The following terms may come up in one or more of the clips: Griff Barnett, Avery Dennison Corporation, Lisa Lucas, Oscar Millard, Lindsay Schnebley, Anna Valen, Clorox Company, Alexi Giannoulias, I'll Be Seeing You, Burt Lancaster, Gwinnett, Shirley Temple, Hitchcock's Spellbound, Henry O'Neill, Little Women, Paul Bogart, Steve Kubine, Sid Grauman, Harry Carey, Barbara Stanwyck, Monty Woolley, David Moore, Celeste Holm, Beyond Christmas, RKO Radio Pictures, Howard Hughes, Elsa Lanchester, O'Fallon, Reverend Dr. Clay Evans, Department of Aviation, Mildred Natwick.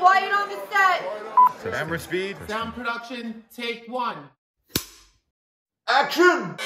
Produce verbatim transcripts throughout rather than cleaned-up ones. Quiet on the set. Camera speed. Sound production. Take one. Action.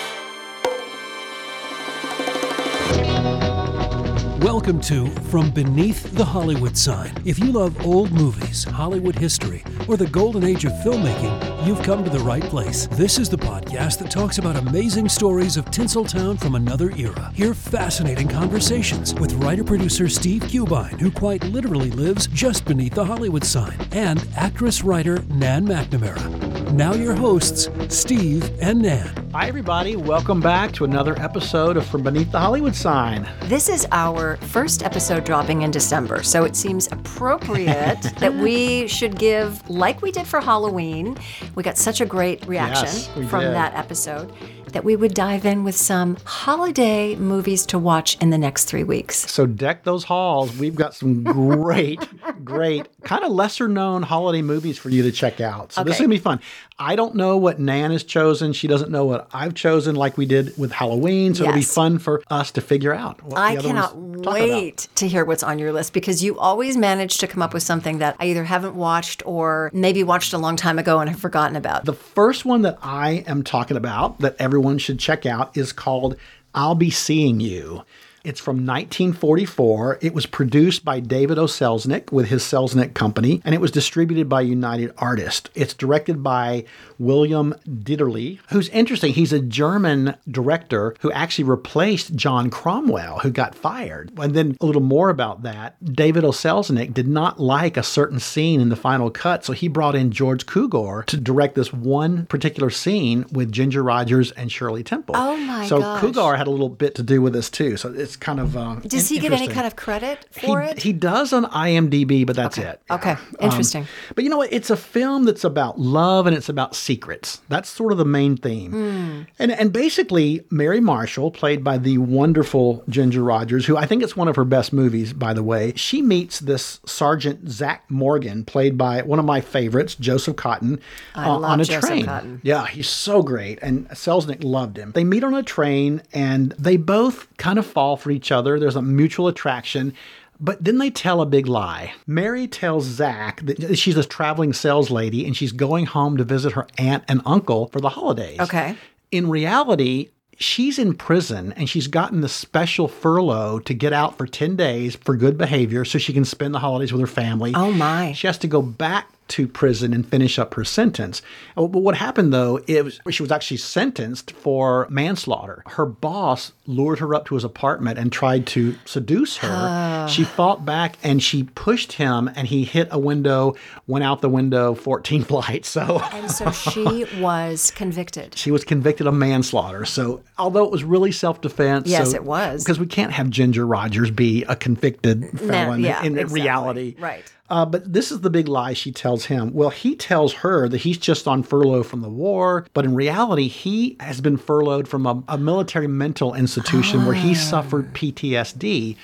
Welcome to From Beneath the Hollywood Sign. If you love old movies, Hollywood history, or the golden age of filmmaking, you've come to the right place. This is the podcast that talks about amazing stories of Tinseltown from another era. Hear fascinating conversations with writer-producer Steve Kubine, who quite literally lives just beneath the Hollywood sign, and actress-writer Nan McNamara. Now your hosts, Steve and Nan. Hi, everybody. Welcome back to another episode of From Beneath the Hollywood Sign. This is our first episode dropping in December, so it seems appropriate that we should give, like we did for Halloween, we got such a great reaction yes, from did. that episode, that we would dive in with some holiday movies to watch in the next three weeks. So deck those halls. We've got some great, great, kind of lesser-known holiday movies for you to check out. So okay. This is going to be fun. I don't know what Nan has chosen. She doesn't know what I've chosen, like we did with Halloween. So yes. It'll be fun for us to figure out what I the other cannot wait to hear what's on your list, because you always manage to come up with something that I either haven't watched or maybe watched a long time ago and have forgotten about. The first one that I am talking about that everyone should check out is called I'll Be Seeing You. It's from nineteen forty-four. It was produced by David O. Selznick with his Selznick Company, and it was distributed by United Artists. It's directed by William Dieterle, who's interesting. He's a German director who actually replaced John Cromwell, who got fired. And then a little more about that. David O. Selznick did not like a certain scene in the final cut, so he brought in George Cukor to direct this one particular scene with Ginger Rogers and Shirley Temple. Oh, my so gosh. So Cukor had a little bit to do with this, too. So it's kind of uh, Does he get any kind of credit for he, it? He does on I M D B, but that's okay. it. Okay, um, interesting. But you know what? It's a film that's about love and it's about secrets. That's sort of the main theme. Mm. And and basically, Mary Marshall, played by the wonderful Ginger Rogers, who I think it's one of her best movies, by the way, she meets this Sergeant Zach Morgan, played by one of my favorites, Joseph Cotten, I uh, love on a Joseph train. Cotten. Yeah, he's so great. And Selznick loved him. They meet on a train and they both kind of fall for each other. There's a mutual attraction. But then they tell a big lie. Mary tells Zach that she's a traveling sales lady and she's going home to visit her aunt and uncle for the holidays. Okay. In reality, she's in prison and she's gotten the special furlough to get out for ten days for good behavior so she can spend the holidays with her family. Oh, my. She has to go back to prison and finish up her sentence. But what happened, though, is she was actually sentenced for manslaughter. Her boss lured her up to his apartment and tried to seduce her. Uh. She fought back and she pushed him and he hit a window, went out the window, fourteen flights. So And so she was convicted. She was convicted of manslaughter. So although it was really self-defense. Yes, so, it was. Because we can't have Ginger Rogers be a convicted felon no, yeah, in, in exactly. reality. Right. Uh, but this is the big lie she tells him. Well, he tells her that he's just on furlough from the war, but in reality, he has been furloughed from a, a military mental institution oh. where he suffered P T S D.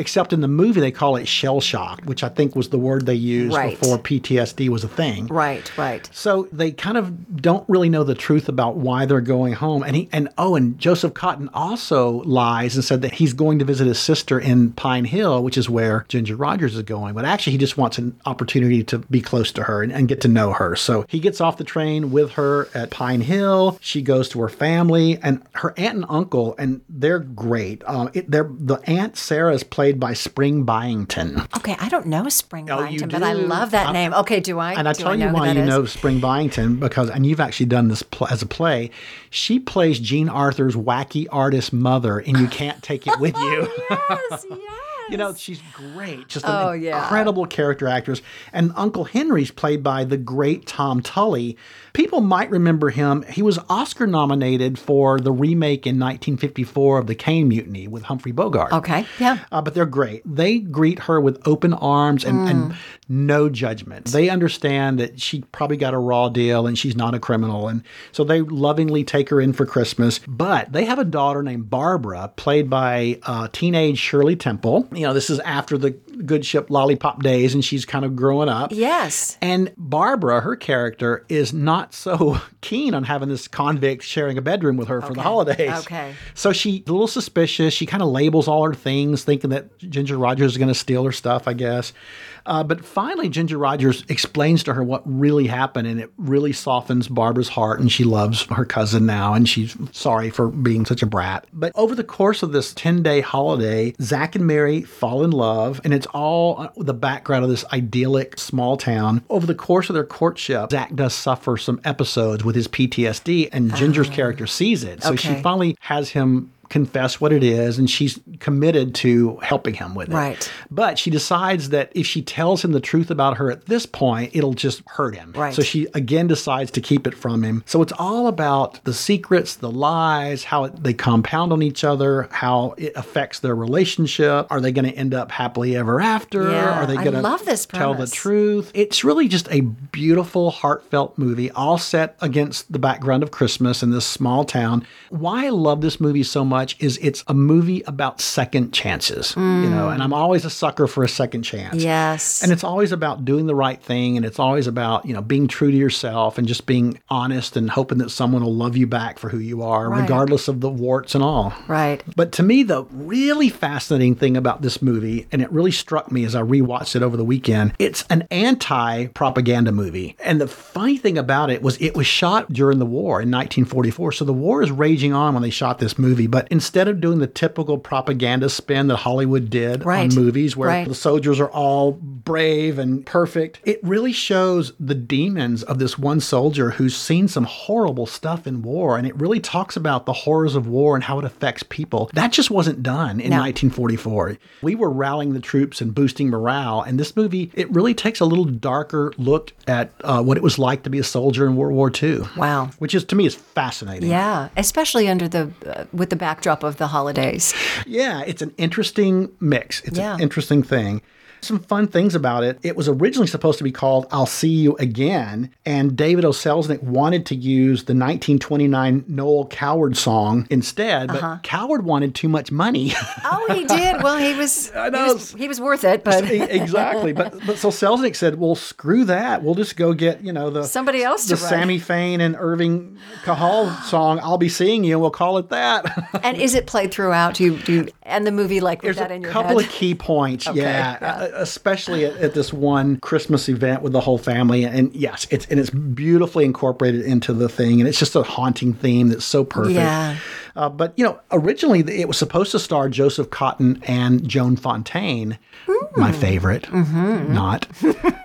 except in the movie they call it shell shock, which I think was the word they used right. before P T S D was a thing. Right, right. So they kind of don't really know the truth about why they're going home. And he and oh, and Joseph Cotten also lies and said that he's going to visit his sister in Pine Hill, which is where Ginger Rogers is going. But actually, he just wants an opportunity to be close to her and, and get to know her. So he gets off the train with her at Pine Hill. She goes to her family and her aunt and uncle, and they're great. Um, it, they're the aunt Sarah is played by Spring Byington. Okay, I don't know Spring oh, Byington, but I love that um, name. Okay, do I? And I tell I you why you is? know Spring Byington because, and you've actually done this pl- as a play. She plays Jean Arthur's wacky artist mother, and You Can't Take It With You. Yes, yes. You know, she's great. Just an oh, yeah. incredible character actress. And Uncle Henry's played by the great Tom Tully. People might remember him. He was Oscar nominated for the remake in nineteen fifty-four of The Cane Mutiny with Humphrey Bogart. Okay, yeah. Uh, but they're great. They greet her with open arms and, mm. and no judgment. They understand that she probably got a raw deal and she's not a criminal. And so they lovingly take her in for Christmas. But they have a daughter named Barbara, played by uh, teenage Shirley Temple. You know, this is after the Good Ship Lollipop days, and she's kind of growing up. Yes. And Barbara, her character, is not so keen on having this convict sharing a bedroom with her okay. for the holidays. Okay. So she's a little suspicious. She kind of labels all her things, thinking that Ginger Rogers is going to steal her stuff, I guess. Uh, but finally, Ginger Rogers explains to her what really happened, and it really softens Barbara's heart, and she loves her cousin now, and she's sorry for being such a brat. But over the course of this ten-day holiday, Zach and Mary fall in love, and it's all the background of this idyllic small town. Over the course of their courtship, Zach does suffer some episodes with his P T S D, and Ginger's uh, character sees it. So okay. she finally has him confess what it is, and she's committed to helping him with it. Right. But she decides that if she tells him the truth about her at this point, it'll just hurt him. Right. So she again decides to keep it from him. So it's all about the secrets, the lies, how it, they compound on each other, how it affects their relationship. Are they going to end up happily ever after? Yeah, Are they going to tell the truth? It's really just a beautiful, heartfelt movie, all set against the background of Christmas in this small town. Why I love this movie so much is it's a movie about second chances, mm. you know, and I'm always a sucker for a second chance. Yes. And it's always about doing the right thing. And it's always about, you know, being true to yourself and just being honest and hoping that someone will love you back for who you are, right. regardless of the warts and all. Right. But to me, the really fascinating thing about this movie, and it really struck me as I rewatched it over the weekend, it's an anti-propaganda movie. And the funny thing about it was it was shot during the war in nineteen forty-four. So the war is raging on when they shot this movie, but instead of doing the typical propaganda spin that Hollywood did right. on movies where right. the soldiers are all brave and perfect, it really shows the demons of this one soldier who's seen some horrible stuff in war. And it really talks about the horrors of war and how it affects people. That just wasn't done in no. nineteen forty-four. We were rallying the troops and boosting morale. And this movie, it really takes a little darker look at uh, what it was like to be a soldier in World War Two. Wow. Which is, to me, is fascinating. Yeah, especially under the, uh, with the back backdrop of the holidays. Yeah, it's an interesting mix. It's yeah. an interesting thing. Some fun things about it. It was originally supposed to be called I'll See You Again, and David O. Selznick wanted to use the nineteen twenty-nine Noel Coward song instead, but uh-huh. Coward wanted too much money. Oh, he did. Well, he was, I know. He, was he was worth it, but exactly. But but so Selznick said, "Well, screw that. We'll just go get, you know, the somebody else the to Sammy Fain and Irving Kahal song I'll Be Seeing You, and we'll call it that." And is it played throughout? Do you, do you end the movie like with There's that in your head? There's a couple of key points. Okay, yeah. yeah. Especially at, at this one Christmas event with the whole family. And, and yes, it's and it's beautifully incorporated into the thing. And it's just a haunting theme that's so perfect. Yeah. Uh, but, you know, originally it was supposed to star Joseph Cotten and Joan Fontaine, mm. my favorite, mm-hmm. not.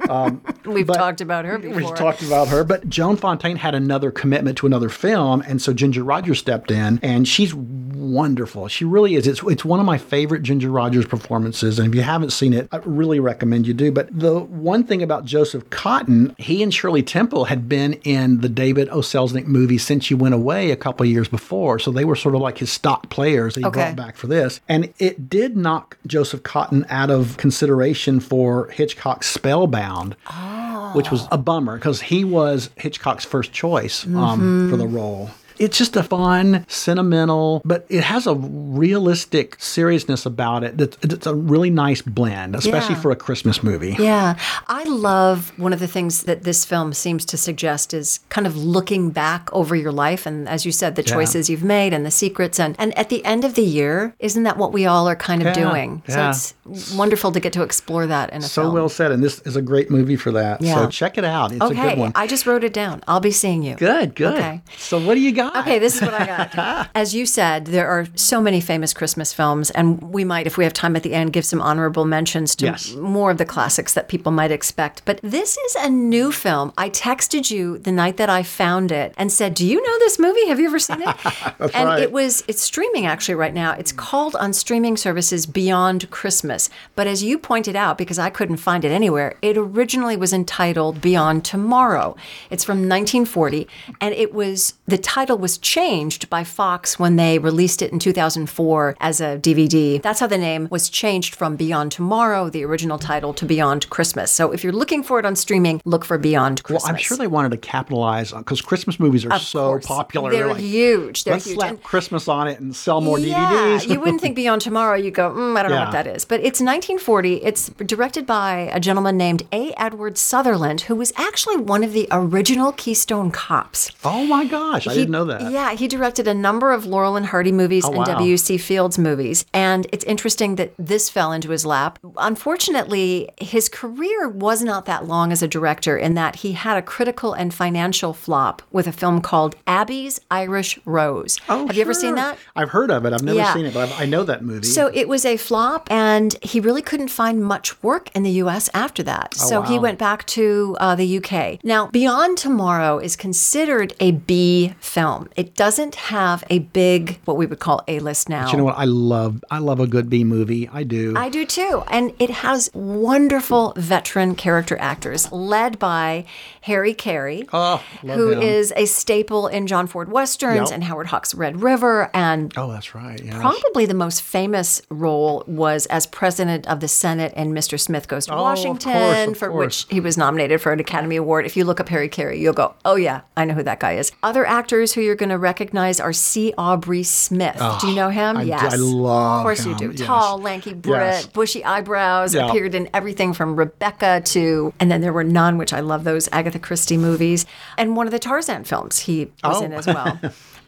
Um, we've but, talked about her before. We've talked about her. But Joan Fontaine had another commitment to another film. And so Ginger Rogers stepped in, and she's wonderful. She really is. It's, it's one of my favorite Ginger Rogers performances. And if you haven't seen it, I really recommend you do. But the one thing about Joseph Cotten, he and Shirley Temple had been in the David O. Selznick movie Since You Went Away a couple of years before. So they were sort of like his stock players that he okay. brought back for this. And it did knock Joseph Cotten out of consideration for Hitchcock's Spellbound, oh. which was a bummer because he was Hitchcock's first choice um, mm-hmm. for the role. It's just a fun, sentimental, but it has a realistic seriousness about it. It's, it's a really nice blend, especially yeah. for a Christmas movie. Yeah. I love one of the things that this film seems to suggest is kind of looking back over your life. And as you said, the choices yeah. you've made and the secrets. And, and at the end of the year, isn't that what we all are kind of yeah. doing? Yeah. So it's wonderful to get to explore that in a so film. So well said. And this is a great movie for that. Yeah. So check it out. It's okay. a good one. I just wrote it down. I'll Be Seeing You. Good, good. Okay. So what do you got? Okay, this is what I got. As you said, there are so many famous Christmas films, and we might, if we have time at the end, give some honorable mentions to yes. more of the classics that people might expect. But this is a new film. I texted you the night that I found it and said, do you know this movie? Have you ever seen it? That's and right. it was, it's streaming actually right now. It's called on streaming services Beyond Christmas. But as you pointed out, because I couldn't find it anywhere, it originally was entitled Beyond Tomorrow. It's from nineteen forty, and it was, the title was changed by Fox when they released it in two thousand four as a D V D. That's how the name was changed from Beyond Tomorrow, the original title, to Beyond Christmas. So if you're looking for it on streaming, look for Beyond Christmas. Well, I'm sure they wanted to capitalize on, because Christmas movies are of so course. Popular. They're, They're like, huge. They're let's huge. slap and Christmas on it and sell more yeah, D V Ds. You wouldn't think Beyond Tomorrow, you go, mm, I don't yeah. know what that is. But it's nineteen forty. It's directed by a gentleman named A. Edward Sutherland, who was actually one of the original Keystone Cops. Oh my gosh, I he, didn't know that. Yeah, he directed a number of Laurel and Hardy movies oh, and wow. W C Fields movies. And it's interesting that this fell into his lap. Unfortunately, his career was not that long as a director, in that he had a critical and financial flop with a film called Abby's Irish Rose. Oh, Have sure. you ever seen that? I've heard of it. I've never yeah. seen it, but I've, I know that movie. So it was a flop, and he really couldn't find much work in the U S after that. Oh, so wow. he went back to uh, the U K. Now, Beyond Tomorrow is considered a B film. It doesn't have a big, what we would call A-list now. But you know what? I love I love a good B movie. I do. I do too. And it has wonderful veteran character actors, led by Harry Carey, oh, who him. is a staple in John Ford Westerns yep. and Howard Hawks' Red River. And oh, that's right. Yes. Probably the most famous role was as president of the Senate in Mister Smith Goes to oh, Washington, of course, of for course. which he was nominated for an Academy Award. If you look up Harry Carey, you'll go, oh yeah, I know who that guy is. Other actors who you're going to recognize are C. Aubrey Smith. Oh, do you know him? I yes. Do. I love him. Of course him. you do. Yes. Tall, lanky Brit, yes. bushy eyebrows, yeah. appeared in everything from Rebecca to, and then there were none, which I love those Agatha Christie movies. And one of the Tarzan films he was oh. in as well.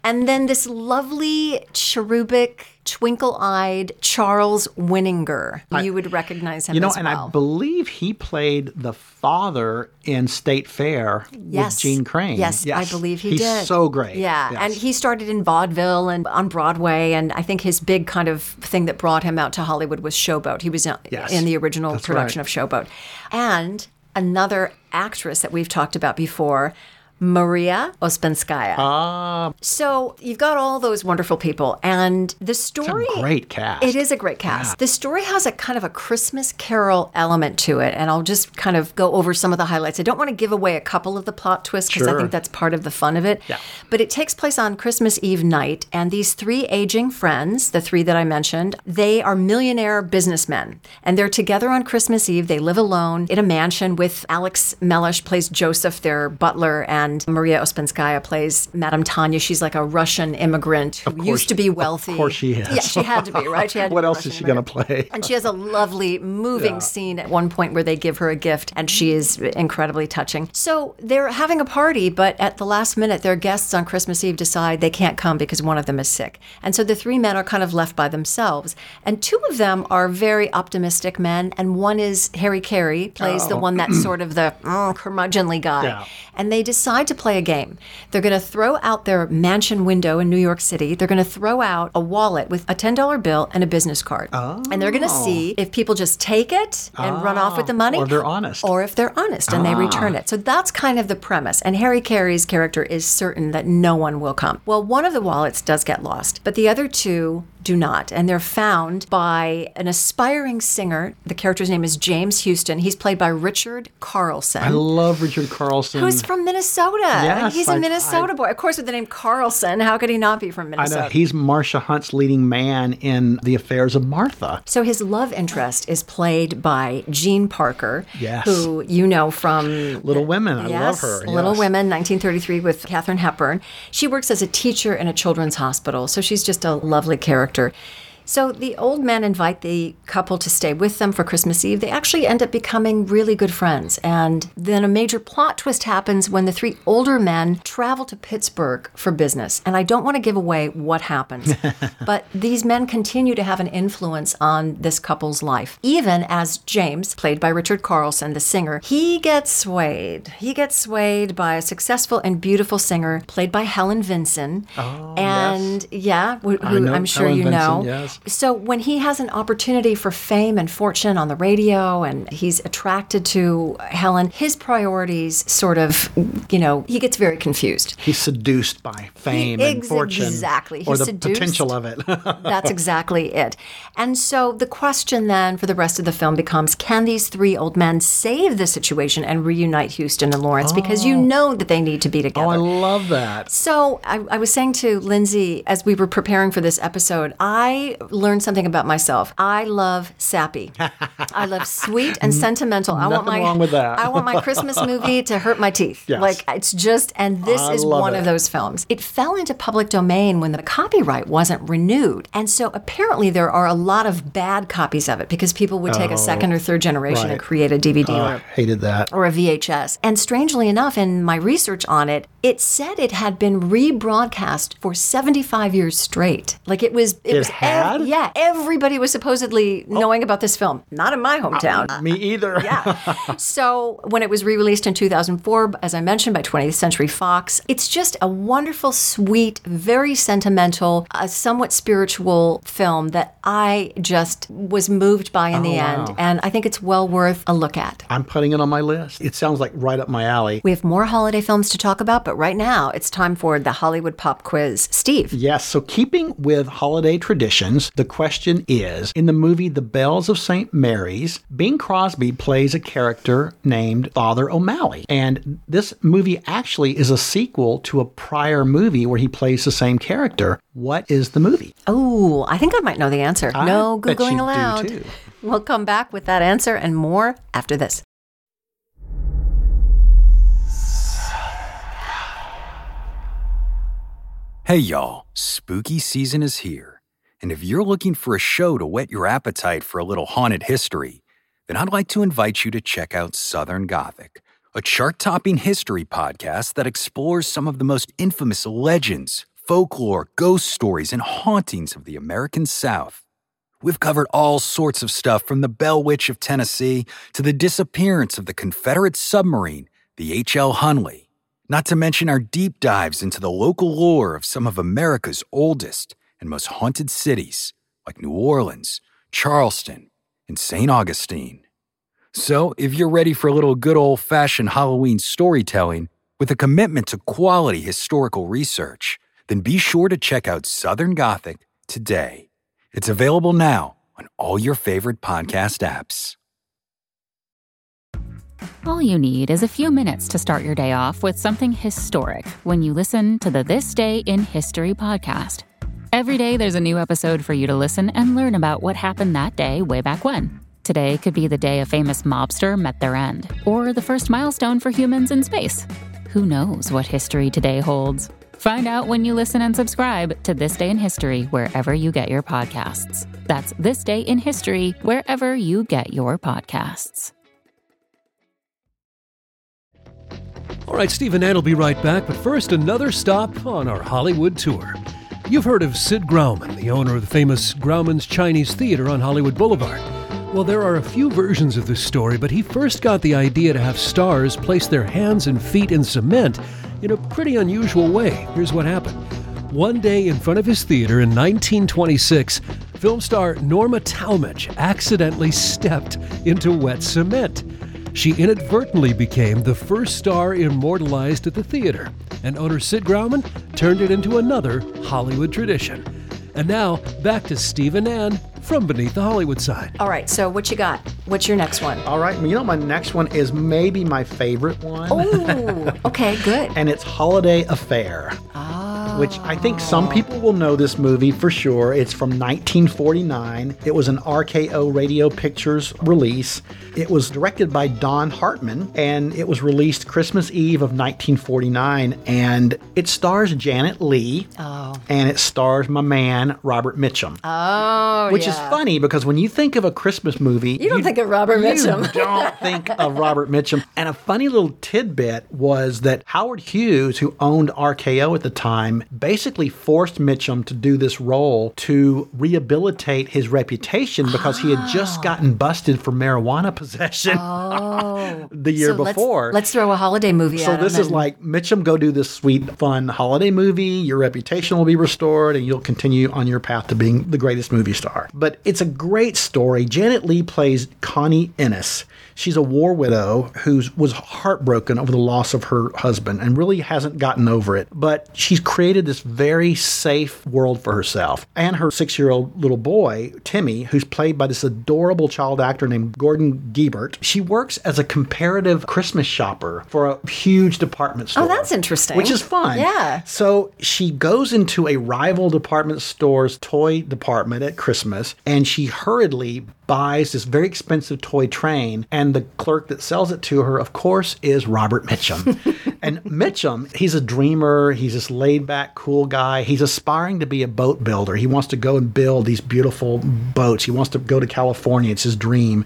And then this lovely cherubic, twinkle-eyed Charles Winninger. You would recognize him you know, as well. You know, and I believe he played the father in State Fair yes. with Gene Crane. Yes, yes, I believe he He's did. He's so great. Yeah, yes. and he started in vaudeville and on Broadway, and I think his big kind of thing that brought him out to Hollywood was Showboat. He was in, yes. in the original That's production right. of Showboat. And another actress that we've talked about before, Maria Ouspenskaya. Ah. So you've got all those wonderful people. And the story... It's a great cast. It is a great cast. Yeah. The story has a kind of a Christmas Carol element to it. And I'll just kind of go over some of the highlights. I don't want to give away a couple of the plot twists because sure. I think that's part of the fun of it. Yeah. But it takes place on Christmas Eve night. And these three aging friends, the three that I mentioned, they are millionaire businessmen. And they're together on Christmas Eve. They live alone in a mansion with Alex Mellish, plays Joseph, their butler, and And Maria Ouspenskaya plays Madame Tanya. She's like a Russian immigrant who course, used to be wealthy. Of course she is. Yeah, she had to be, right? She had what else Russian is she going to play? And she has a lovely, moving yeah. scene at one point where they give her a gift, and she is incredibly touching. So they're having a party, but at the last minute, their guests on Christmas Eve decide they can't come because one of them is sick. And so the three men are kind of left by themselves. And two of them are very optimistic men, and one is Harry Carey, plays oh. the one that's sort of the mm, curmudgeonly guy. Yeah. And they decide to play a game. They're going to throw out their mansion window in New York City. They're going to throw out a wallet with a ten dollar bill and a business card. Oh. And they're going to see if people just take it and ah. run off with the money. Or if they're honest. Or if they're honest and ah. they return it. So that's kind of the premise. And Harry Carey's character is certain that no one will come. Well, one of the wallets does get lost, but the other two do not. And they're found by an aspiring singer. The character's name is James Houston. He's played by Richard Carlson. I love Richard Carlson. Who's from Minnesota. Yes, he's I, a Minnesota I, boy. Of course, with the name Carlson, how could he not be from Minnesota? I know. He's Marcia Hunt's leading man in The Affairs of Martha. So his love interest is played by Jean Parker, yes. who you know from... Little Women. I yes, love her. Yes. Little Women, nineteen thirty-three with Katharine Hepburn. She works as a teacher in a children's hospital, so she's just a lovely character. So the old men invite the couple to stay with them for Christmas Eve. They actually end up becoming really good friends. And then a major plot twist happens when the three older men travel to Pittsburgh for business. And I don't want to give away what happens, but these men continue to have an influence on this couple's life. Even as James, played by Richard Carlson, the singer, he gets swayed. He gets swayed by a successful and beautiful singer played by Helen Vinson. Oh, and yes. yeah, who, who know, I'm sure Helen you Vinson, know. Yes. So when he has an opportunity for fame and fortune on the radio and he's attracted to Helen, his priorities sort of, you know, he gets very confused. He's seduced by fame he, and ex- fortune. Exactly. He's or the seduced. Potential of it. That's exactly it. And so the question then for the rest of the film becomes, can these three old men save the situation and reunite Houston and Lawrence? Oh. Because you know that they need to be together. Oh, I love that. So I, I was saying to Lindsay as we were preparing for this episode, I... learned something about myself. I love sappy. I love sweet and sentimental. I want my wrong with that. I want my Christmas movie to hurt my teeth. Yes. Like it's just, and this I is one it. of those films. It fell into public domain when the copyright wasn't renewed. And so apparently there are a lot of bad copies of it because people would take oh, a second or third generation right. and create a D V D oh, or, I hated that. or a V H S. And strangely enough, in my research on it, it said it had been rebroadcast for seventy-five years straight. Like it was, it, it was had? Yeah, everybody was supposedly oh. knowing about this film. Not in my hometown. Uh, me either. yeah. So when it was re-released in two thousand four, as I mentioned, by twentieth century fox, it's just a wonderful, sweet, very sentimental, uh, somewhat spiritual film that I just was moved by in oh, the wow. end. And I think it's well worth a look at. I'm putting it on my list. It sounds like right up my alley. We have more holiday films to talk about, but right now it's time for the Hollywood Pop Quiz. Steve. Yes, so keeping with holiday traditions, the question is, in the movie The Bells of Saint Mary's, Bing Crosby plays a character named Father O'Malley. And this movie actually is a sequel to a prior movie where he plays the same character. What is the movie? Oh, I think I might know the answer. I no Googling allowed. Too. We'll come back with that answer and more after this. Hey, y'all. Spooky season is here. And if you're looking for a show to whet your appetite for a little haunted history, then I'd like to invite you to check out Southern Gothic, a chart-topping history podcast that explores some of the most infamous legends, folklore, ghost stories, and hauntings of the American South. We've covered all sorts of stuff from the Bell Witch of Tennessee to the disappearance of the Confederate submarine, the H L Hunley, not to mention our deep dives into the local lore of some of America's oldest and most haunted cities like New Orleans, Charleston, and Saint Augustine. So if you're ready for a little good old-fashioned Halloween storytelling with a commitment to quality historical research, then be sure to check out Southern Gothic today. It's available now on all your favorite podcast apps. All you need is a few minutes to start your day off with something historic when you listen to the This Day in History podcast. Every day, there's a new episode for you to listen and learn about what happened that day way back when. Today could be the day a famous mobster met their end, or the first milestone for humans in space. Who knows what history today holds? Find out when you listen and subscribe to This Day in History wherever you get your podcasts. That's This Day in History wherever you get your podcasts. All right, Steve and Ann will be right back, but first, another stop on our Hollywood tour. You've heard of Sid Grauman, the owner of the famous Grauman's Chinese Theater on Hollywood Boulevard. Well, there are a few versions of this story, but he first got the idea to have stars place their hands and feet in cement in a pretty unusual way. Here's what happened. One day in front of his theater in nineteen twenty-six, film star Norma Talmadge accidentally stepped into wet cement. She inadvertently became the first star immortalized at the theater, and owner Sid Grauman turned it into another Hollywood tradition. And now, back to Steve and Ann from Beneath the Hollywood Sign. All right, so what you got? What's your next one? All right, you know, my next one is maybe my favorite one. Oh, okay, good. And it's Holiday Affair. Oh. Which I think some people will know this movie for sure. It's from nineteen forty-nine. It was an R K O Radio Pictures release. It was directed by Don Hartman, and it was released Christmas Eve of nineteen forty-nine. And it stars Janet Leigh. Oh. And it stars my man, Robert Mitchum. Oh, Which yeah. is funny because when you think of a Christmas movie, you don't you, think of Robert Mitchum. You don't think of Robert Mitchum. And a funny little tidbit was that Howard Hughes, who owned R K O at the time, basically forced Mitchum to do this role to rehabilitate his reputation because oh. he had just gotten busted for marijuana possession oh. the year so before. Let's, let's throw a holiday movie so at So this him is and... like, Mitchum, go do this sweet, fun holiday movie. Your reputation will be restored and you'll continue on your path to being the greatest movie star. But it's a great story. Janet Leigh plays Connie Ennis. She's a war widow who was heartbroken over the loss of her husband and really hasn't gotten over it. But she's created this very safe world for herself. And her six-year-old little boy, Timmy, who's played by this adorable child actor named Gordon Gebert. She works as a comparative Christmas shopper for a huge department store. Oh, that's interesting. Which is fun. Yeah. So she goes into a rival department store's toy department at Christmas, and she hurriedly buys this very expensive toy train, and the clerk that sells it to her, of course, is Robert Mitchum. And Mitchum, he's a dreamer, he's this laid-back, cool guy. He's aspiring to be a boat builder. He wants to go and build these beautiful boats. He wants to go to California. It's his dream.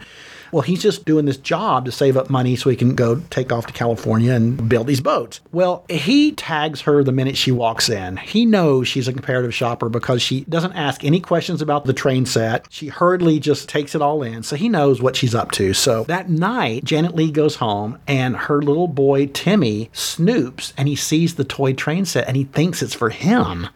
Well, he's just doing this job to save up money so he can go take off to California and build these boats. Well, he tags her the minute she walks in. He knows she's a comparative shopper because she doesn't ask any questions about the train set. She hurriedly just takes it all in, so he knows what she's up to. So that night, Janet Leigh goes home, and her little boy, Timmy, snoops, and he sees the toy train set, and he thinks it's for him.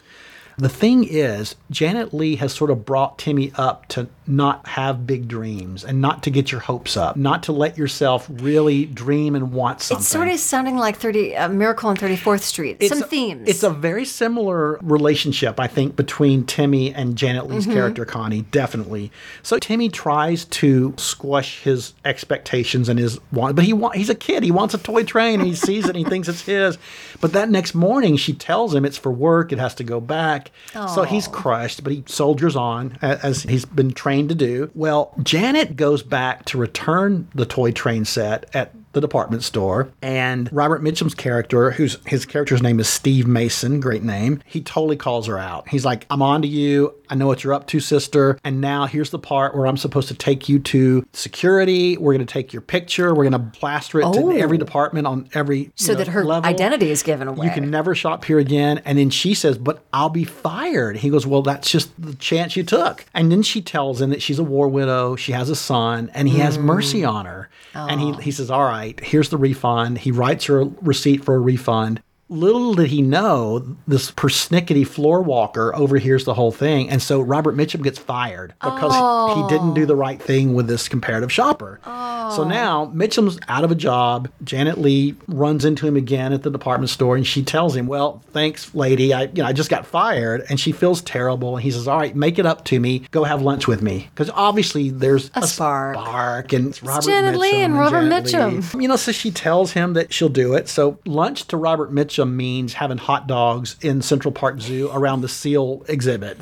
The thing is, Janet Leigh has sort of brought Timmy up to not have big dreams and not to get your hopes up, not to let yourself really dream and want something. It's sort of sounding like thirty uh, Miracle on thirty-fourth Street. It's Some a, themes. It's a very similar relationship, I think, between Timmy and Janet Leigh's mm-hmm. character, Connie, definitely. So Timmy tries to squash his expectations and his want, but he wa- he's a kid. He wants a toy train, and he sees it, and he thinks it's his. But that next morning, she tells him it's for work. It has to go back. Aww. So he's crushed, but he soldiers on as he's been trained to do. Well, Janet goes back to return the toy train set at the department store, and Robert Mitchum's character, who's his character's name is Steve Mason, great name, he totally calls her out. He's like, I'm on to you. I know what you're up to, sister. And now here's the part where I'm supposed to take you to security. We're going to take your picture. We're going to plaster it oh. to every department on every So know, that her level. Identity is given away. You can never shop here again. And then she says, but I'll be fired. He goes, well, that's just the chance you took. And then she tells him that she's a war widow. She has a son, and he mm. has mercy on her. Oh. And he, he says, all right, here's the refund. He writes her a receipt for a refund. Little did he know, this persnickety floor walker overhears the whole thing. And so Robert Mitchum gets fired because oh. he didn't do the right thing with this comparative shopper. Oh. So now Mitchum's out of a job. Janet Leigh runs into him again at the department store, and she tells him, well, thanks, lady. I, you know, I just got fired. And she feels terrible. And he says, all right, make it up to me. Go have lunch with me. Because obviously there's a, a spark. spark. And it's Robert it's Janet Mitchum. Leigh and, and Robert Mitchum. Leigh. You know, so she tells him that she'll do it. So lunch to Robert Mitchum means having hot dogs in Central Park Zoo around the seal exhibit,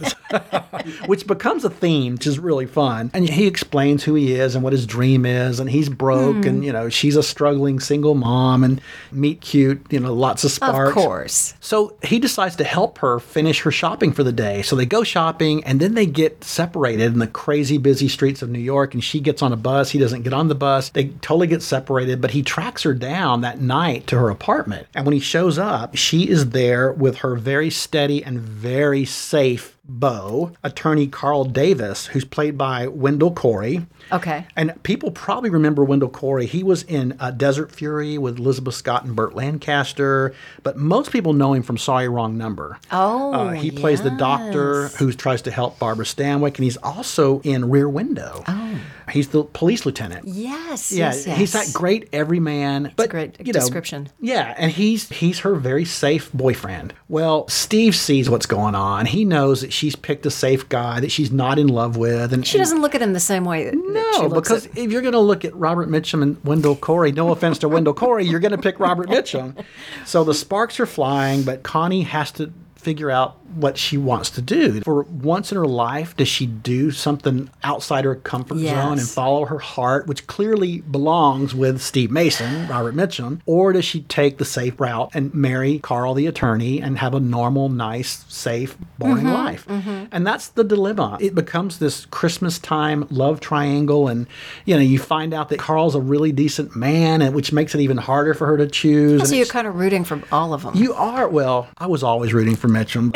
which becomes a theme, which is really fun. And he explains who he is and what his dream is, and he's broke, mm. and, you know, she's a struggling single mom, and meet cute, you know, lots of sparks. Of course. So he decides to help her finish her shopping for the day. So they go shopping, and then they get separated in the crazy busy streets of New York, and she gets on a bus. He doesn't get on the bus. They totally get separated, but he tracks her down that night to her apartment. And when he shows up, up, she is there with her very steady and very safe beau, attorney Carl Davis, who's played by Wendell Corey. Okay. And people probably remember Wendell Corey. He was in uh, Desert Fury with Elizabeth Scott and Burt Lancaster, but most people know him from Sorry Wrong Number. Oh, uh, He yes. plays the doctor who tries to help Barbara Stanwyck, and he's also in Rear Window. Oh. He's the police lieutenant. Yes, yeah, yes, yes. He's that great everyman. It's but, a great you know, description. Yeah, and he's he's her very safe boyfriend. Well, Steve sees what's going on. He knows that that she's picked a safe guy that she's not in love with. And she doesn't look at him the same way. That, no, that she looks because at... if you're going to look at Robert Mitchum and Wendell Corey, no offense to Wendell Corey, you're going to pick Robert Mitchum. So the sparks are flying, but Connie has to figure out what she wants to do. For once in her life, does she do something outside her comfort yes. zone and follow her heart, which clearly belongs with Steve Mason, Robert Mitchum, or does she take the safe route and marry Carl the attorney and have a normal, nice, safe, boring mm-hmm, life? Mm-hmm. And that's the dilemma. It becomes this Christmas time love triangle, and you know, you find out that Carl's a really decent man, and which makes it even harder for her to choose. Oh, so and you're kind of rooting for all of them. You are. Well, I was always rooting for Mitchum.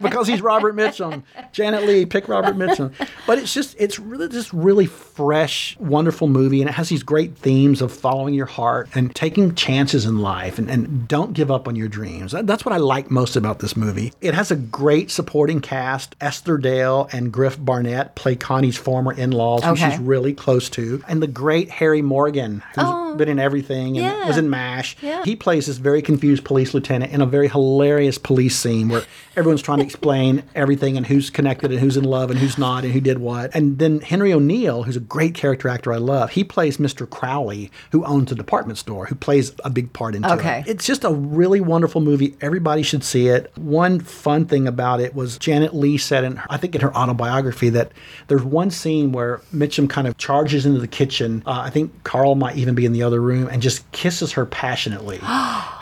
Because he's Robert Mitchum. Janet Leigh, pick Robert Mitchum. But it's just, it's really just really fresh, wonderful movie. And it has these great themes of following your heart and taking chances in life, and, and don't give up on your dreams. That's what I like most about this movie. It has a great supporting cast. Esther Dale and Griff Barnett play Connie's former in-laws, okay. who she's really close to. And the great Harry Morgan, who's oh, been in everything and yeah. was in MASH. Yeah. He plays this very confused police lieutenant in a very hilarious police scene where everyone's trying to explain everything and who's connected and who's in love and who's not and who did what. And then Henry O'Neill, who's a great character actor I love, he plays Mister Crowley, who owns a department store, who plays a big part in okay. it. It's just a really wonderful movie. Everybody should see it. One fun thing about it was Janet Leigh said, in her, I think in her autobiography, that there's one scene where Mitchum kind of charges into the kitchen. Uh, I think Carl might even be in the other room, and just kisses her passionately.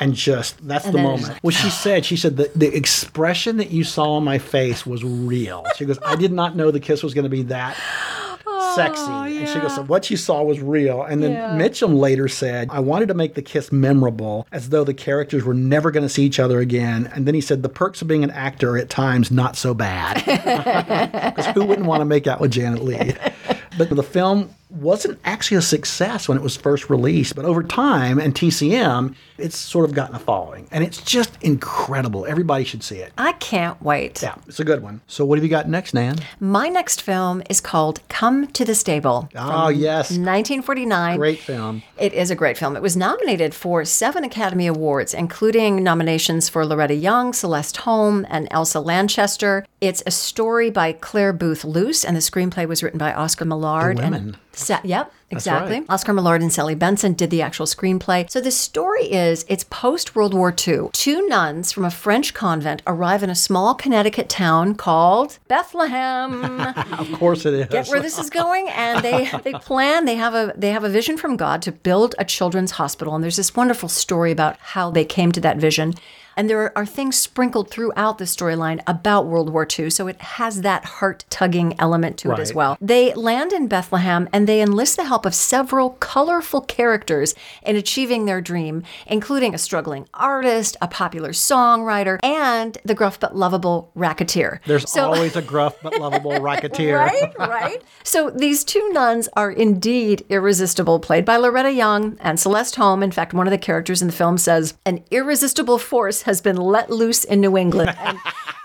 And just, that's and the moment. Like, what she said, she said that the expression that you saw on my face was real. She goes, I did not know the kiss was going to be that sexy. Oh, yeah. And she goes, so what you saw was real. And then yeah. Mitchum later said, I wanted to make the kiss memorable, as though the characters were never going to see each other again. And then he said, the perks of being an actor are at times not so bad. Because who wouldn't want to make out with Janet Leigh? But the film wasn't actually a success when it was first released, but over time and T C M, it's sort of gotten a following, and it's just incredible. Everybody should see it. I can't wait. Yeah, it's a good one. So what have you got next, Nan? My next film is called Come to the Stable. Oh, yes. nineteen forty-nine. Great film. It is a great film. It was nominated for seven Academy Awards, including nominations for Loretta Young, Celeste Holm, and Elsa Lanchester. It's a story by Claire Booth Luce, and the screenplay was written by Oscar Millard. The women. And So, yep, exactly. Right. Oscar Millard and Sally Benson did the actual screenplay. So the story is, it's post-World War Two. Two nuns from a French convent arrive in a small Connecticut town called Bethlehem. Of course it is. Get where this is going. And they, they plan, they have a they have a vision from God to build a children's hospital. And there's this wonderful story about how they came to that vision. And there are things sprinkled throughout the storyline about World War Two, so it has that heart-tugging element to right. it as well. They land in Bethlehem, and they enlist the help of several colorful characters in achieving their dream, including a struggling artist, a popular songwriter, and the gruff but lovable racketeer. There's so, always a gruff but lovable racketeer. Right, right. So these two nuns are indeed irresistible, played by Loretta Young and Celeste Holm. In fact, one of the characters in the film says, an irresistible force has been let loose in New England. And,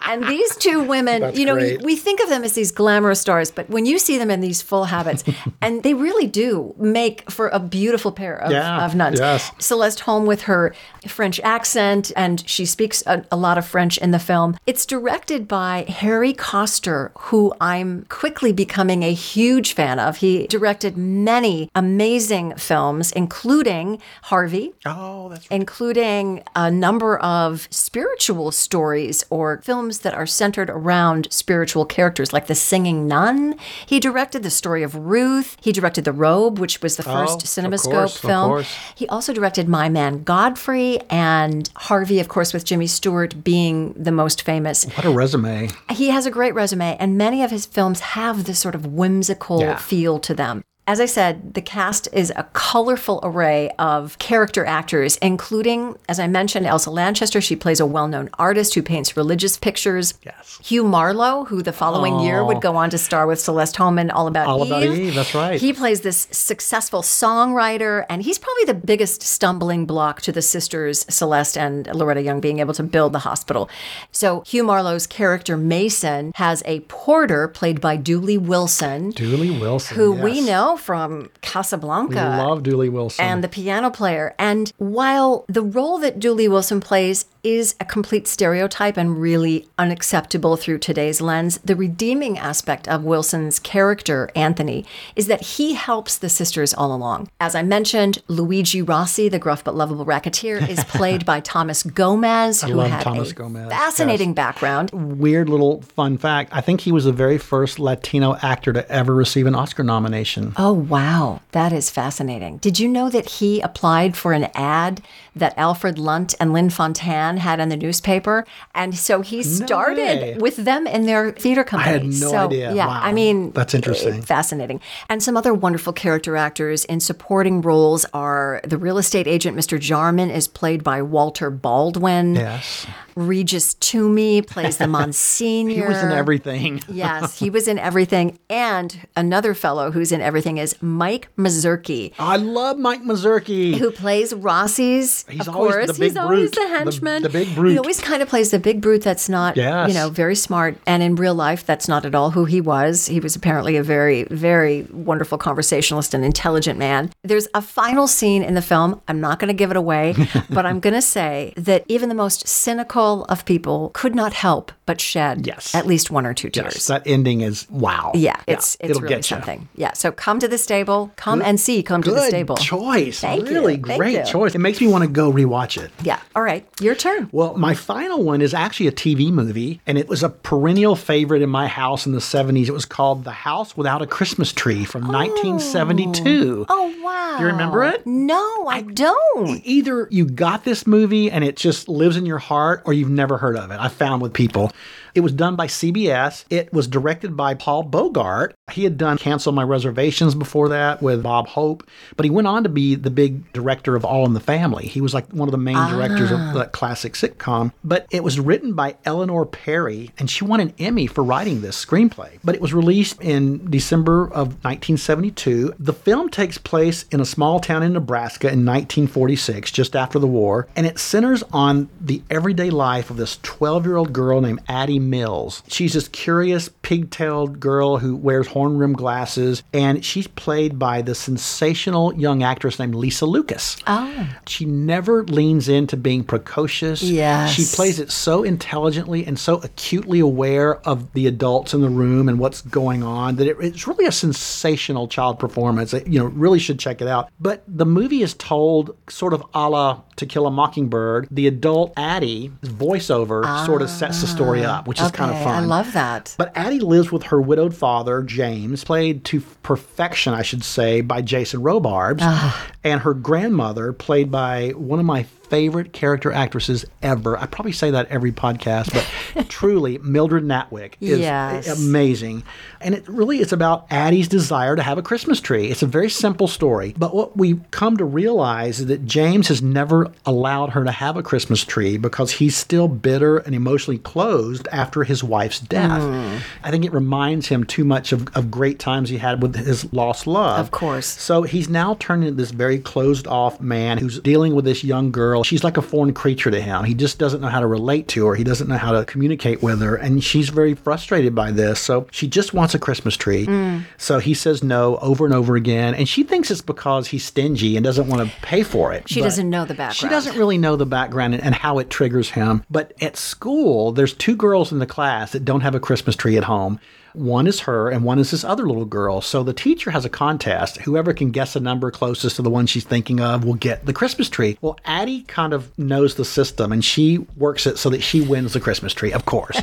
and these two women, That's you know, we, we think of them as these glamorous stars, but when you see them in these full habits, and they really do make for a beautiful pair of, yeah, of nuns. Yes. Celeste Holm with her French accent, and she speaks a, a lot of French in the film. It's directed by Harry Coster, who I'm quickly becoming a huge fan of. He directed many amazing films, including Harvey, oh, that's right. including a number of Of spiritual stories or films that are centered around spiritual characters, like The Singing Nun. He directed the story of Ruth. He directed The Robe, which was the first oh, CinemaScope of course, film. Of course. He also directed My Man Godfrey and Harvey, of course, with Jimmy Stewart being the most famous. What a resume. He has a great resume, and many of his films have this sort of whimsical yeah. feel to them. As I said, the cast is a colorful array of character actors, including, as I mentioned, Elsa Lanchester. She plays a well-known artist who paints religious pictures. Yes. Hugh Marlowe, who the following oh. year would go on to star with Celeste Holm in All About All Eve. All About Eve, that's right. He plays this successful songwriter, and he's probably the biggest stumbling block to the sisters, Celeste and Loretta Young, being able to build the hospital. So Hugh Marlowe's character, Mason, has a porter played by Dooley Wilson. Dooley Wilson, Who yes. we know. Wilson from Casablanca. We love Dooley Wilson. And The Piano Player. And while the role that Dooley Wilson plays is a complete stereotype and really unacceptable through today's lens, the redeeming aspect of Wilson's character, Anthony, is that he helps the sisters all along. As I mentioned, Luigi Rossi, the gruff but lovable racketeer, is played by Thomas Gomez, I who love had Thomas a Gomez. fascinating yes. background. Weird little fun fact. I think he was the very first Latino actor to ever receive an Oscar nomination. Oh, wow. That is fascinating. Did you know that he applied for an ad that Alfred Lunt and Lynn Fontanne had in the newspaper, and so he started no with them in their theater company. I had no so, idea. Yeah, wow. I mean, that's interesting, fascinating. And some other wonderful character actors in supporting roles are the real estate agent Mister Jarman is played by Walter Baldwin. Yes. Regis Toomey plays the Monsignor. He was in everything. Yes, he was in everything. And another fellow who's in everything is Mike Mazurki. I love Mike Mazurki. Who plays Rossi's, he's of always course. The big he's brute. always the henchman. The, the big brute. He always kind of plays the big brute that's not, yes. you know, very smart. And in real life, that's not at all who he was. He was apparently a very, very wonderful conversationalist and intelligent man. There's a final scene in the film. I'm not going to give it away, but I'm going to say that even the most cynical of people could not help but shed yes. at least one or two tears. Yes, that ending is wow. Yeah, it's yeah, it's really something. You. Yeah, so come to the stable, come good, and see, come to the stable. Good choice, Thank really you. great Thank choice. You. It makes me want to go rewatch it. Yeah. All right, your turn. Well, my final one is actually a T V movie, and it was a perennial favorite in my house in the seventies. It was called The House Without a Christmas Tree from oh. nineteen seventy-two. Oh wow! Do you remember it? No, I, I don't. Either you got this movie and it just lives in your heart, or you've never heard of it. I found with people. It was done by C B S. It was directed by Paul Bogart. He had done Cancel My Reservations before that with Bob Hope, but he went on to be the big director of All in the Family. He was like one of the main ah. directors of that classic sitcom. But it was written by Eleanor Perry, and she won an Emmy for writing this screenplay. But it was released in December of nineteen seventy-two. The film takes place in a small town in Nebraska in nineteen forty-six, just after the war, and it centers on the everyday life of this twelve-year-old girl named Addie Mills. She's this curious, pigtailed girl who wears horn-rimmed glasses, and she's played by the sensational young actress named Lisa Lucas. Oh. She never leans into being precocious. Yes. She plays it so intelligently and so acutely aware of the adults in the room and what's going on that it, it's really a sensational child performance. You know, really should check it out. But the movie is told sort of a la To Kill a Mockingbird. The adult Addie's voiceover ah. sort of sets the story up, which okay. is kind of fun. I love that. But Addie lives with her widowed father, James, played to perfection, I should say, by Jason Robards, ah. and her grandmother, played by one of my favorite character actresses ever. I probably say that every podcast, but truly, Mildred Natwick is yes. amazing. And it really is about Addie's desire to have a Christmas tree. It's a very simple story, but what we come to realize is that James has never allowed her to have a Christmas tree because he's still bitter and emotionally closed after his wife's death. Mm. I think it reminds him too much of, of great times he had with his lost love. Of course. So he's now turned into this very closed off man who's dealing with this young girl. She's like a foreign creature to him. He just doesn't know how to relate to her. He doesn't know how to communicate with her. And she's very frustrated by this. So she just wants a Christmas tree. Mm. So he says no over and over again. And she thinks it's because he's stingy and doesn't want to pay for it. She but doesn't know the background. She doesn't really know the background and, and how it triggers him. But at school, there's two girls in the class that don't have a Christmas tree at home. One is her and one is this other little girl. So the teacher has a contest. Whoever can guess a number closest to the one she's thinking of will get the Christmas tree. Well, Addie kind of knows the system and she works it so that she wins the Christmas tree, of course.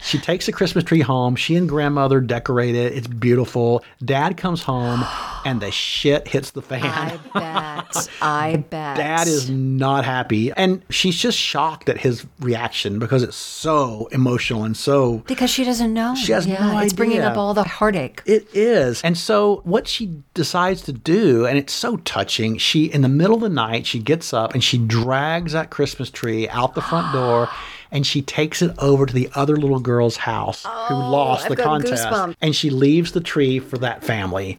She takes the Christmas tree home. She and grandmother decorate it. It's beautiful. Dad comes home and the shit hits the fan. I bet. I bet. Dad is not happy. And she's just shocked at his reaction because it's so emotional and so... Because she doesn't know. She has yeah. no idea. It's bringing up all the heartache. It is. And so what she decides to do, and it's so touching, she, in the middle of the night, she gets up and she drags that Christmas tree out the front door. And she takes it over to the other little girl's house oh, who lost I've the contest. Goosebumps. And she leaves the tree for that family.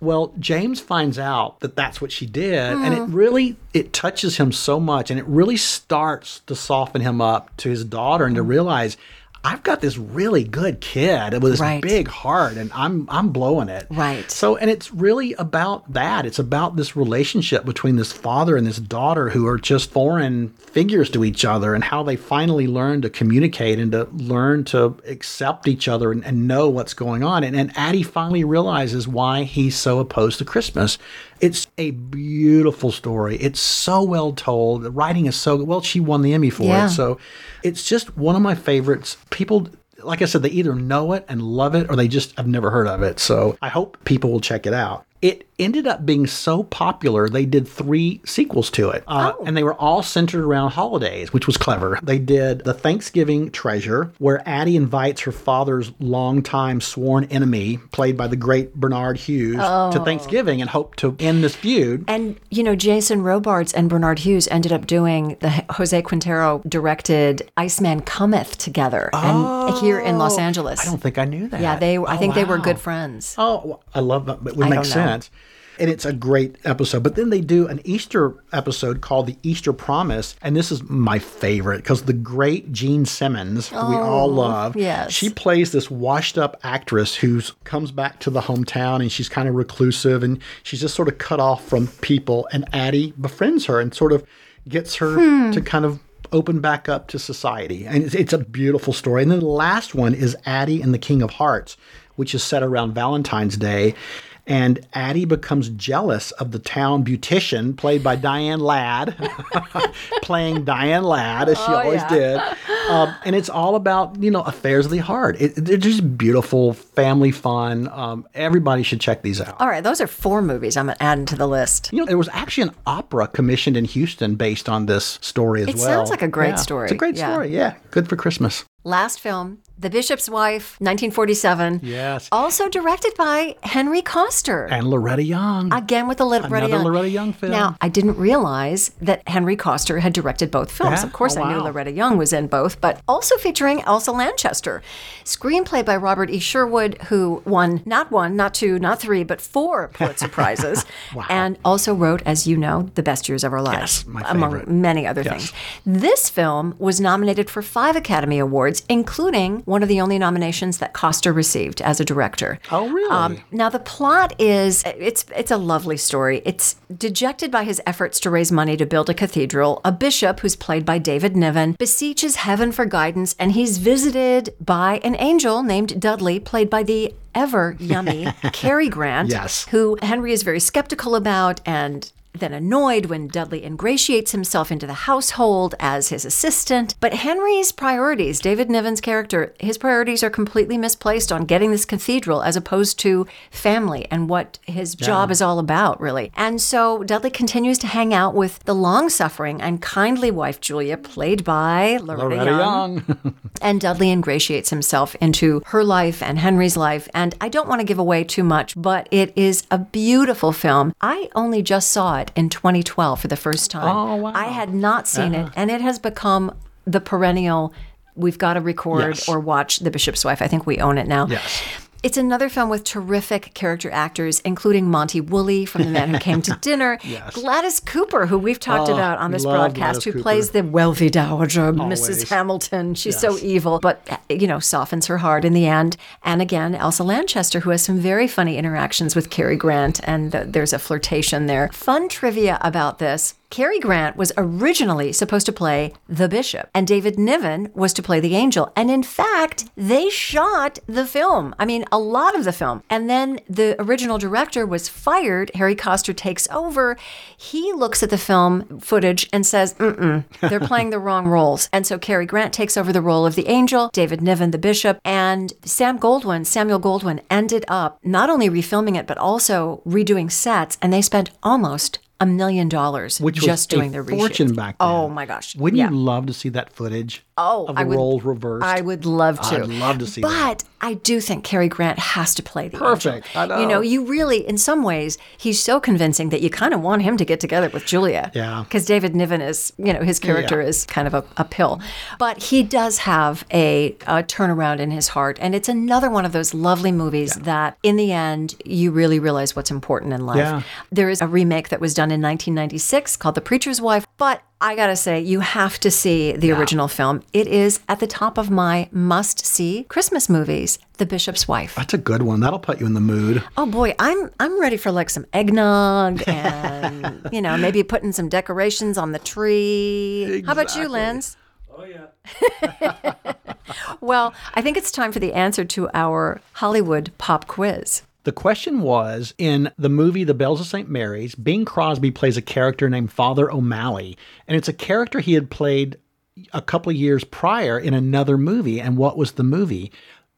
Well, James finds out that that's what she did, mm. and it really, it touches him so much, and it really starts to soften him up to his daughter and to realize, I've got this really good kid with this right. big heart, and I'm I'm blowing it. Right. So, and it's really about that. It's about this relationship between this father and this daughter who are just foreign figures to each other, and how they finally learn to communicate and to learn to accept each other and, and know what's going on. And, and Addie finally realizes why he's so opposed to Christmas. It's a beautiful story. It's so well told. The writing is so good. Well, she won the Emmy for yeah. it. So it's just one of my favorites. People, like I said, they either know it and love it, or they just have never heard of it. So I hope people will check it out. It ended up being so popular, they did three sequels to it. Uh, oh. And they were all centered around holidays, which was clever. They did The Thanksgiving Treasure, where Addie invites her father's longtime sworn enemy, played by the great Bernard Hughes, oh. to Thanksgiving and hoped to end this feud. And, you know, Jason Robards and Bernard Hughes ended up doing the Jose Quintero-directed Iceman Cometh together oh. and here in Los Angeles. I don't think I knew that. Yeah, they. Oh, I think wow. they were good friends. Oh, I love that. It would make sense. And it's a great episode. But then they do an Easter episode called The Easter Promise. And this is my favorite because the great Gene Simmons, who oh, we all love, yes. she plays this washed up actress who comes back to the hometown, and she's kind of reclusive, and she's just sort of cut off from people. And Addie befriends her and sort of gets her hmm. to kind of open back up to society. And it's, it's a beautiful story. And then the last one is Addie and the King of Hearts, which is set around Valentine's Day. And Addie becomes jealous of the town beautician, played by Diane Ladd, playing Diane Ladd, as she oh, always yeah. did. Um, and it's all about, you know, affairs of the heart. It, they're just beautiful, family fun. Um, everybody should check these out. All right. Those are four movies I'm adding to the list. You know, there was actually an opera commissioned in Houston based on this story as it well. It sounds like a great yeah. story. It's a great yeah. story. Yeah. Good for Christmas. Last film, The Bishop's Wife, nineteen forty-seven. Yes. Also directed by Henry Koster. And Loretta Young. Again with the Loretta Another Young. Another Loretta Young film. Now, I didn't realize that Henry Koster had directed both films. Yeah? Of course, oh, wow. I knew Loretta Young was in both, but also featuring Elsa Lanchester. Screenplay by Robert E. Sherwood, who won not one, not two, not three, but four Pulitzer Prizes. Wow. And also wrote, as you know, The Best Years of Our Lives. Yes, my favorite. Among many other yes. things. This film was nominated for five Academy Awards, including one of the only nominations that Koster received as a director. Oh, really? Um, now, the plot is, it's it's a lovely story. It's dejected by his efforts to raise money to build a cathedral. A bishop, who's played by David Niven, beseeches heaven for guidance, and he's visited by an angel named Dudley, played by the ever yummy Cary Grant, yes. who Henry is very skeptical about, and then annoyed when Dudley ingratiates himself into the household as his assistant. But Henry's priorities, David Niven's character, his priorities are completely misplaced on getting this cathedral as opposed to family and what his yeah. job is all about, really. And so Dudley continues to hang out with the long-suffering and kindly wife, Julia, played by Loretta, Loretta Young. Young. And Dudley ingratiates himself into her life and Henry's life. And I don't want to give away too much, but it is a beautiful film. I only just saw it in twenty twelve for the first time. Oh, wow. I had not seen uh-huh. it, and it has become the perennial, we've got to record yes. or watch The Bishop's Wife. I think we own it now. Yes. It's another film with terrific character actors, including Monty Woolley from The Man Who Came to Dinner, yes. Gladys Cooper, who we've talked oh, about on this broadcast, Gladys who Cooper. plays the wealthy dowager, Always. Missus Hamilton. She's yes. so evil, but, you know, softens her heart in the end. And again, Elsa Lanchester, who has some very funny interactions with Cary Grant, and the, there's a flirtation there. Fun trivia about this. Cary Grant was originally supposed to play the bishop, and David Niven was to play the angel. And in fact, they shot the film. I mean, a lot of the film. And then the original director was fired. Harry Koster takes over. He looks at the film footage and says, mm-mm, they're playing the wrong roles. And so Cary Grant takes over the role of the angel, David Niven the bishop, and Sam Goldwyn, Samuel Goldwyn, ended up not only refilming it, but also redoing sets. And they spent almost a million dollars Which just was doing the reshoot. Fortune back then. Oh my gosh. Wouldn't yeah. you love to see that footage oh, of the roles reversed? I would love to. I'd love to see but that. But I do think Cary Grant has to play the Perfect. Angel. I know. You know, you really, in some ways, he's so convincing that you kind of want him to get together with Julia. Yeah. Because David Niven is, you know, his character yeah. is kind of a, a pill. But he does have a, a turnaround in his heart. And it's another one of those lovely movies yeah. that, in the end, you really realize what's important in life. Yeah. There is a remake that was done done in nineteen ninety-six called The Preacher's Wife. But I gotta say, you have to see the yeah. original film. It is at the top of my must-see Christmas movies, The Bishop's Wife. That's a good one. That'll put you in the mood. Oh boy, I'm I'm ready for like some eggnog and, you know, maybe putting some decorations on the tree. Exactly. How about you, Linz? Oh yeah. Well, I think it's time for the answer to our Hollywood pop quiz. The question was, in the movie The Bells of Saint Mary's, Bing Crosby plays a character named Father O'Malley, and it's a character he had played a couple of years prior in another movie. And what was the movie?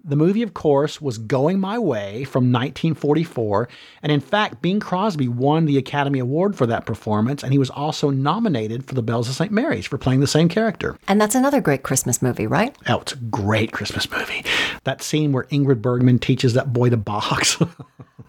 The movie, of course, was Going My Way from nineteen forty-four, and in fact, Bing Crosby won the Academy Award for that performance, and he was also nominated for The Bells of Saint Mary's for playing the same character. And that's another great Christmas movie, right? Oh, it's a great Christmas movie. That scene where Ingrid Bergman teaches that boy to box.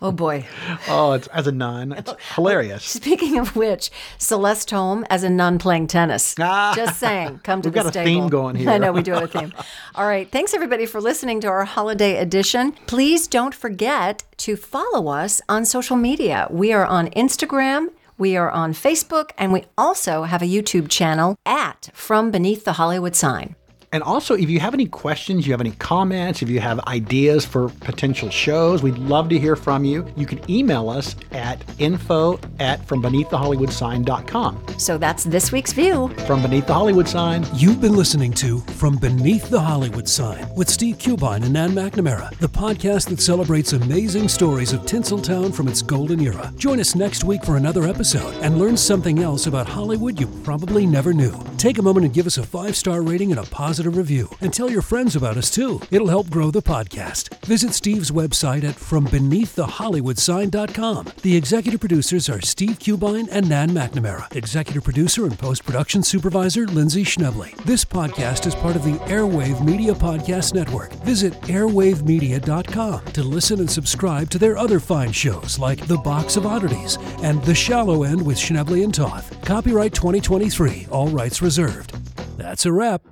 Oh, boy. Oh, it's as a nun. It's hilarious. Speaking of which, Celeste Holm as a nun playing tennis. Ah, just saying. Come to the stable. We've got a theme going here. I know, we do have a theme. All right. Thanks, everybody, for listening to our holiday edition. Please don't forget to follow us on social media. We are on Instagram. We are on Facebook. And we also have a YouTube channel at From Beneath the Hollywood Sign. And also, if you have any questions, you have any comments, if you have ideas for potential shows, we'd love to hear from you. You can email us at info at from beneath the hollywood sign dot com. So that's this week's view. From Beneath the Hollywood Sign. You've been listening to From Beneath the Hollywood Sign with Steve Kubine and Nan McNamara, the podcast that celebrates amazing stories of Tinseltown from its golden era. Join us next week for another episode and learn something else about Hollywood you probably never knew. Take a moment and give us a five-star rating and a positive a review, and tell your friends about us too. It'll help grow the podcast. Visit Steve's website at from beneath the hollywood sign dot com. The executive producers are Steve Kubine and Nan McNamara. Executive producer and post-production supervisor Lindsay Schnebley. This podcast is part of the Airwave Media Podcast Network. Visit airwave media dot com to listen and subscribe to their other fine shows like The Box of Oddities and The Shallow End with Schnebley and Toth. Copyright twenty twenty-three. All rights reserved. That's a wrap.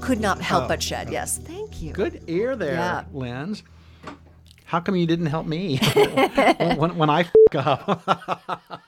Could not help oh, but shed, yes. Thank you. Good ear there, yeah. Linz. How come you didn't help me when, when I f*** up?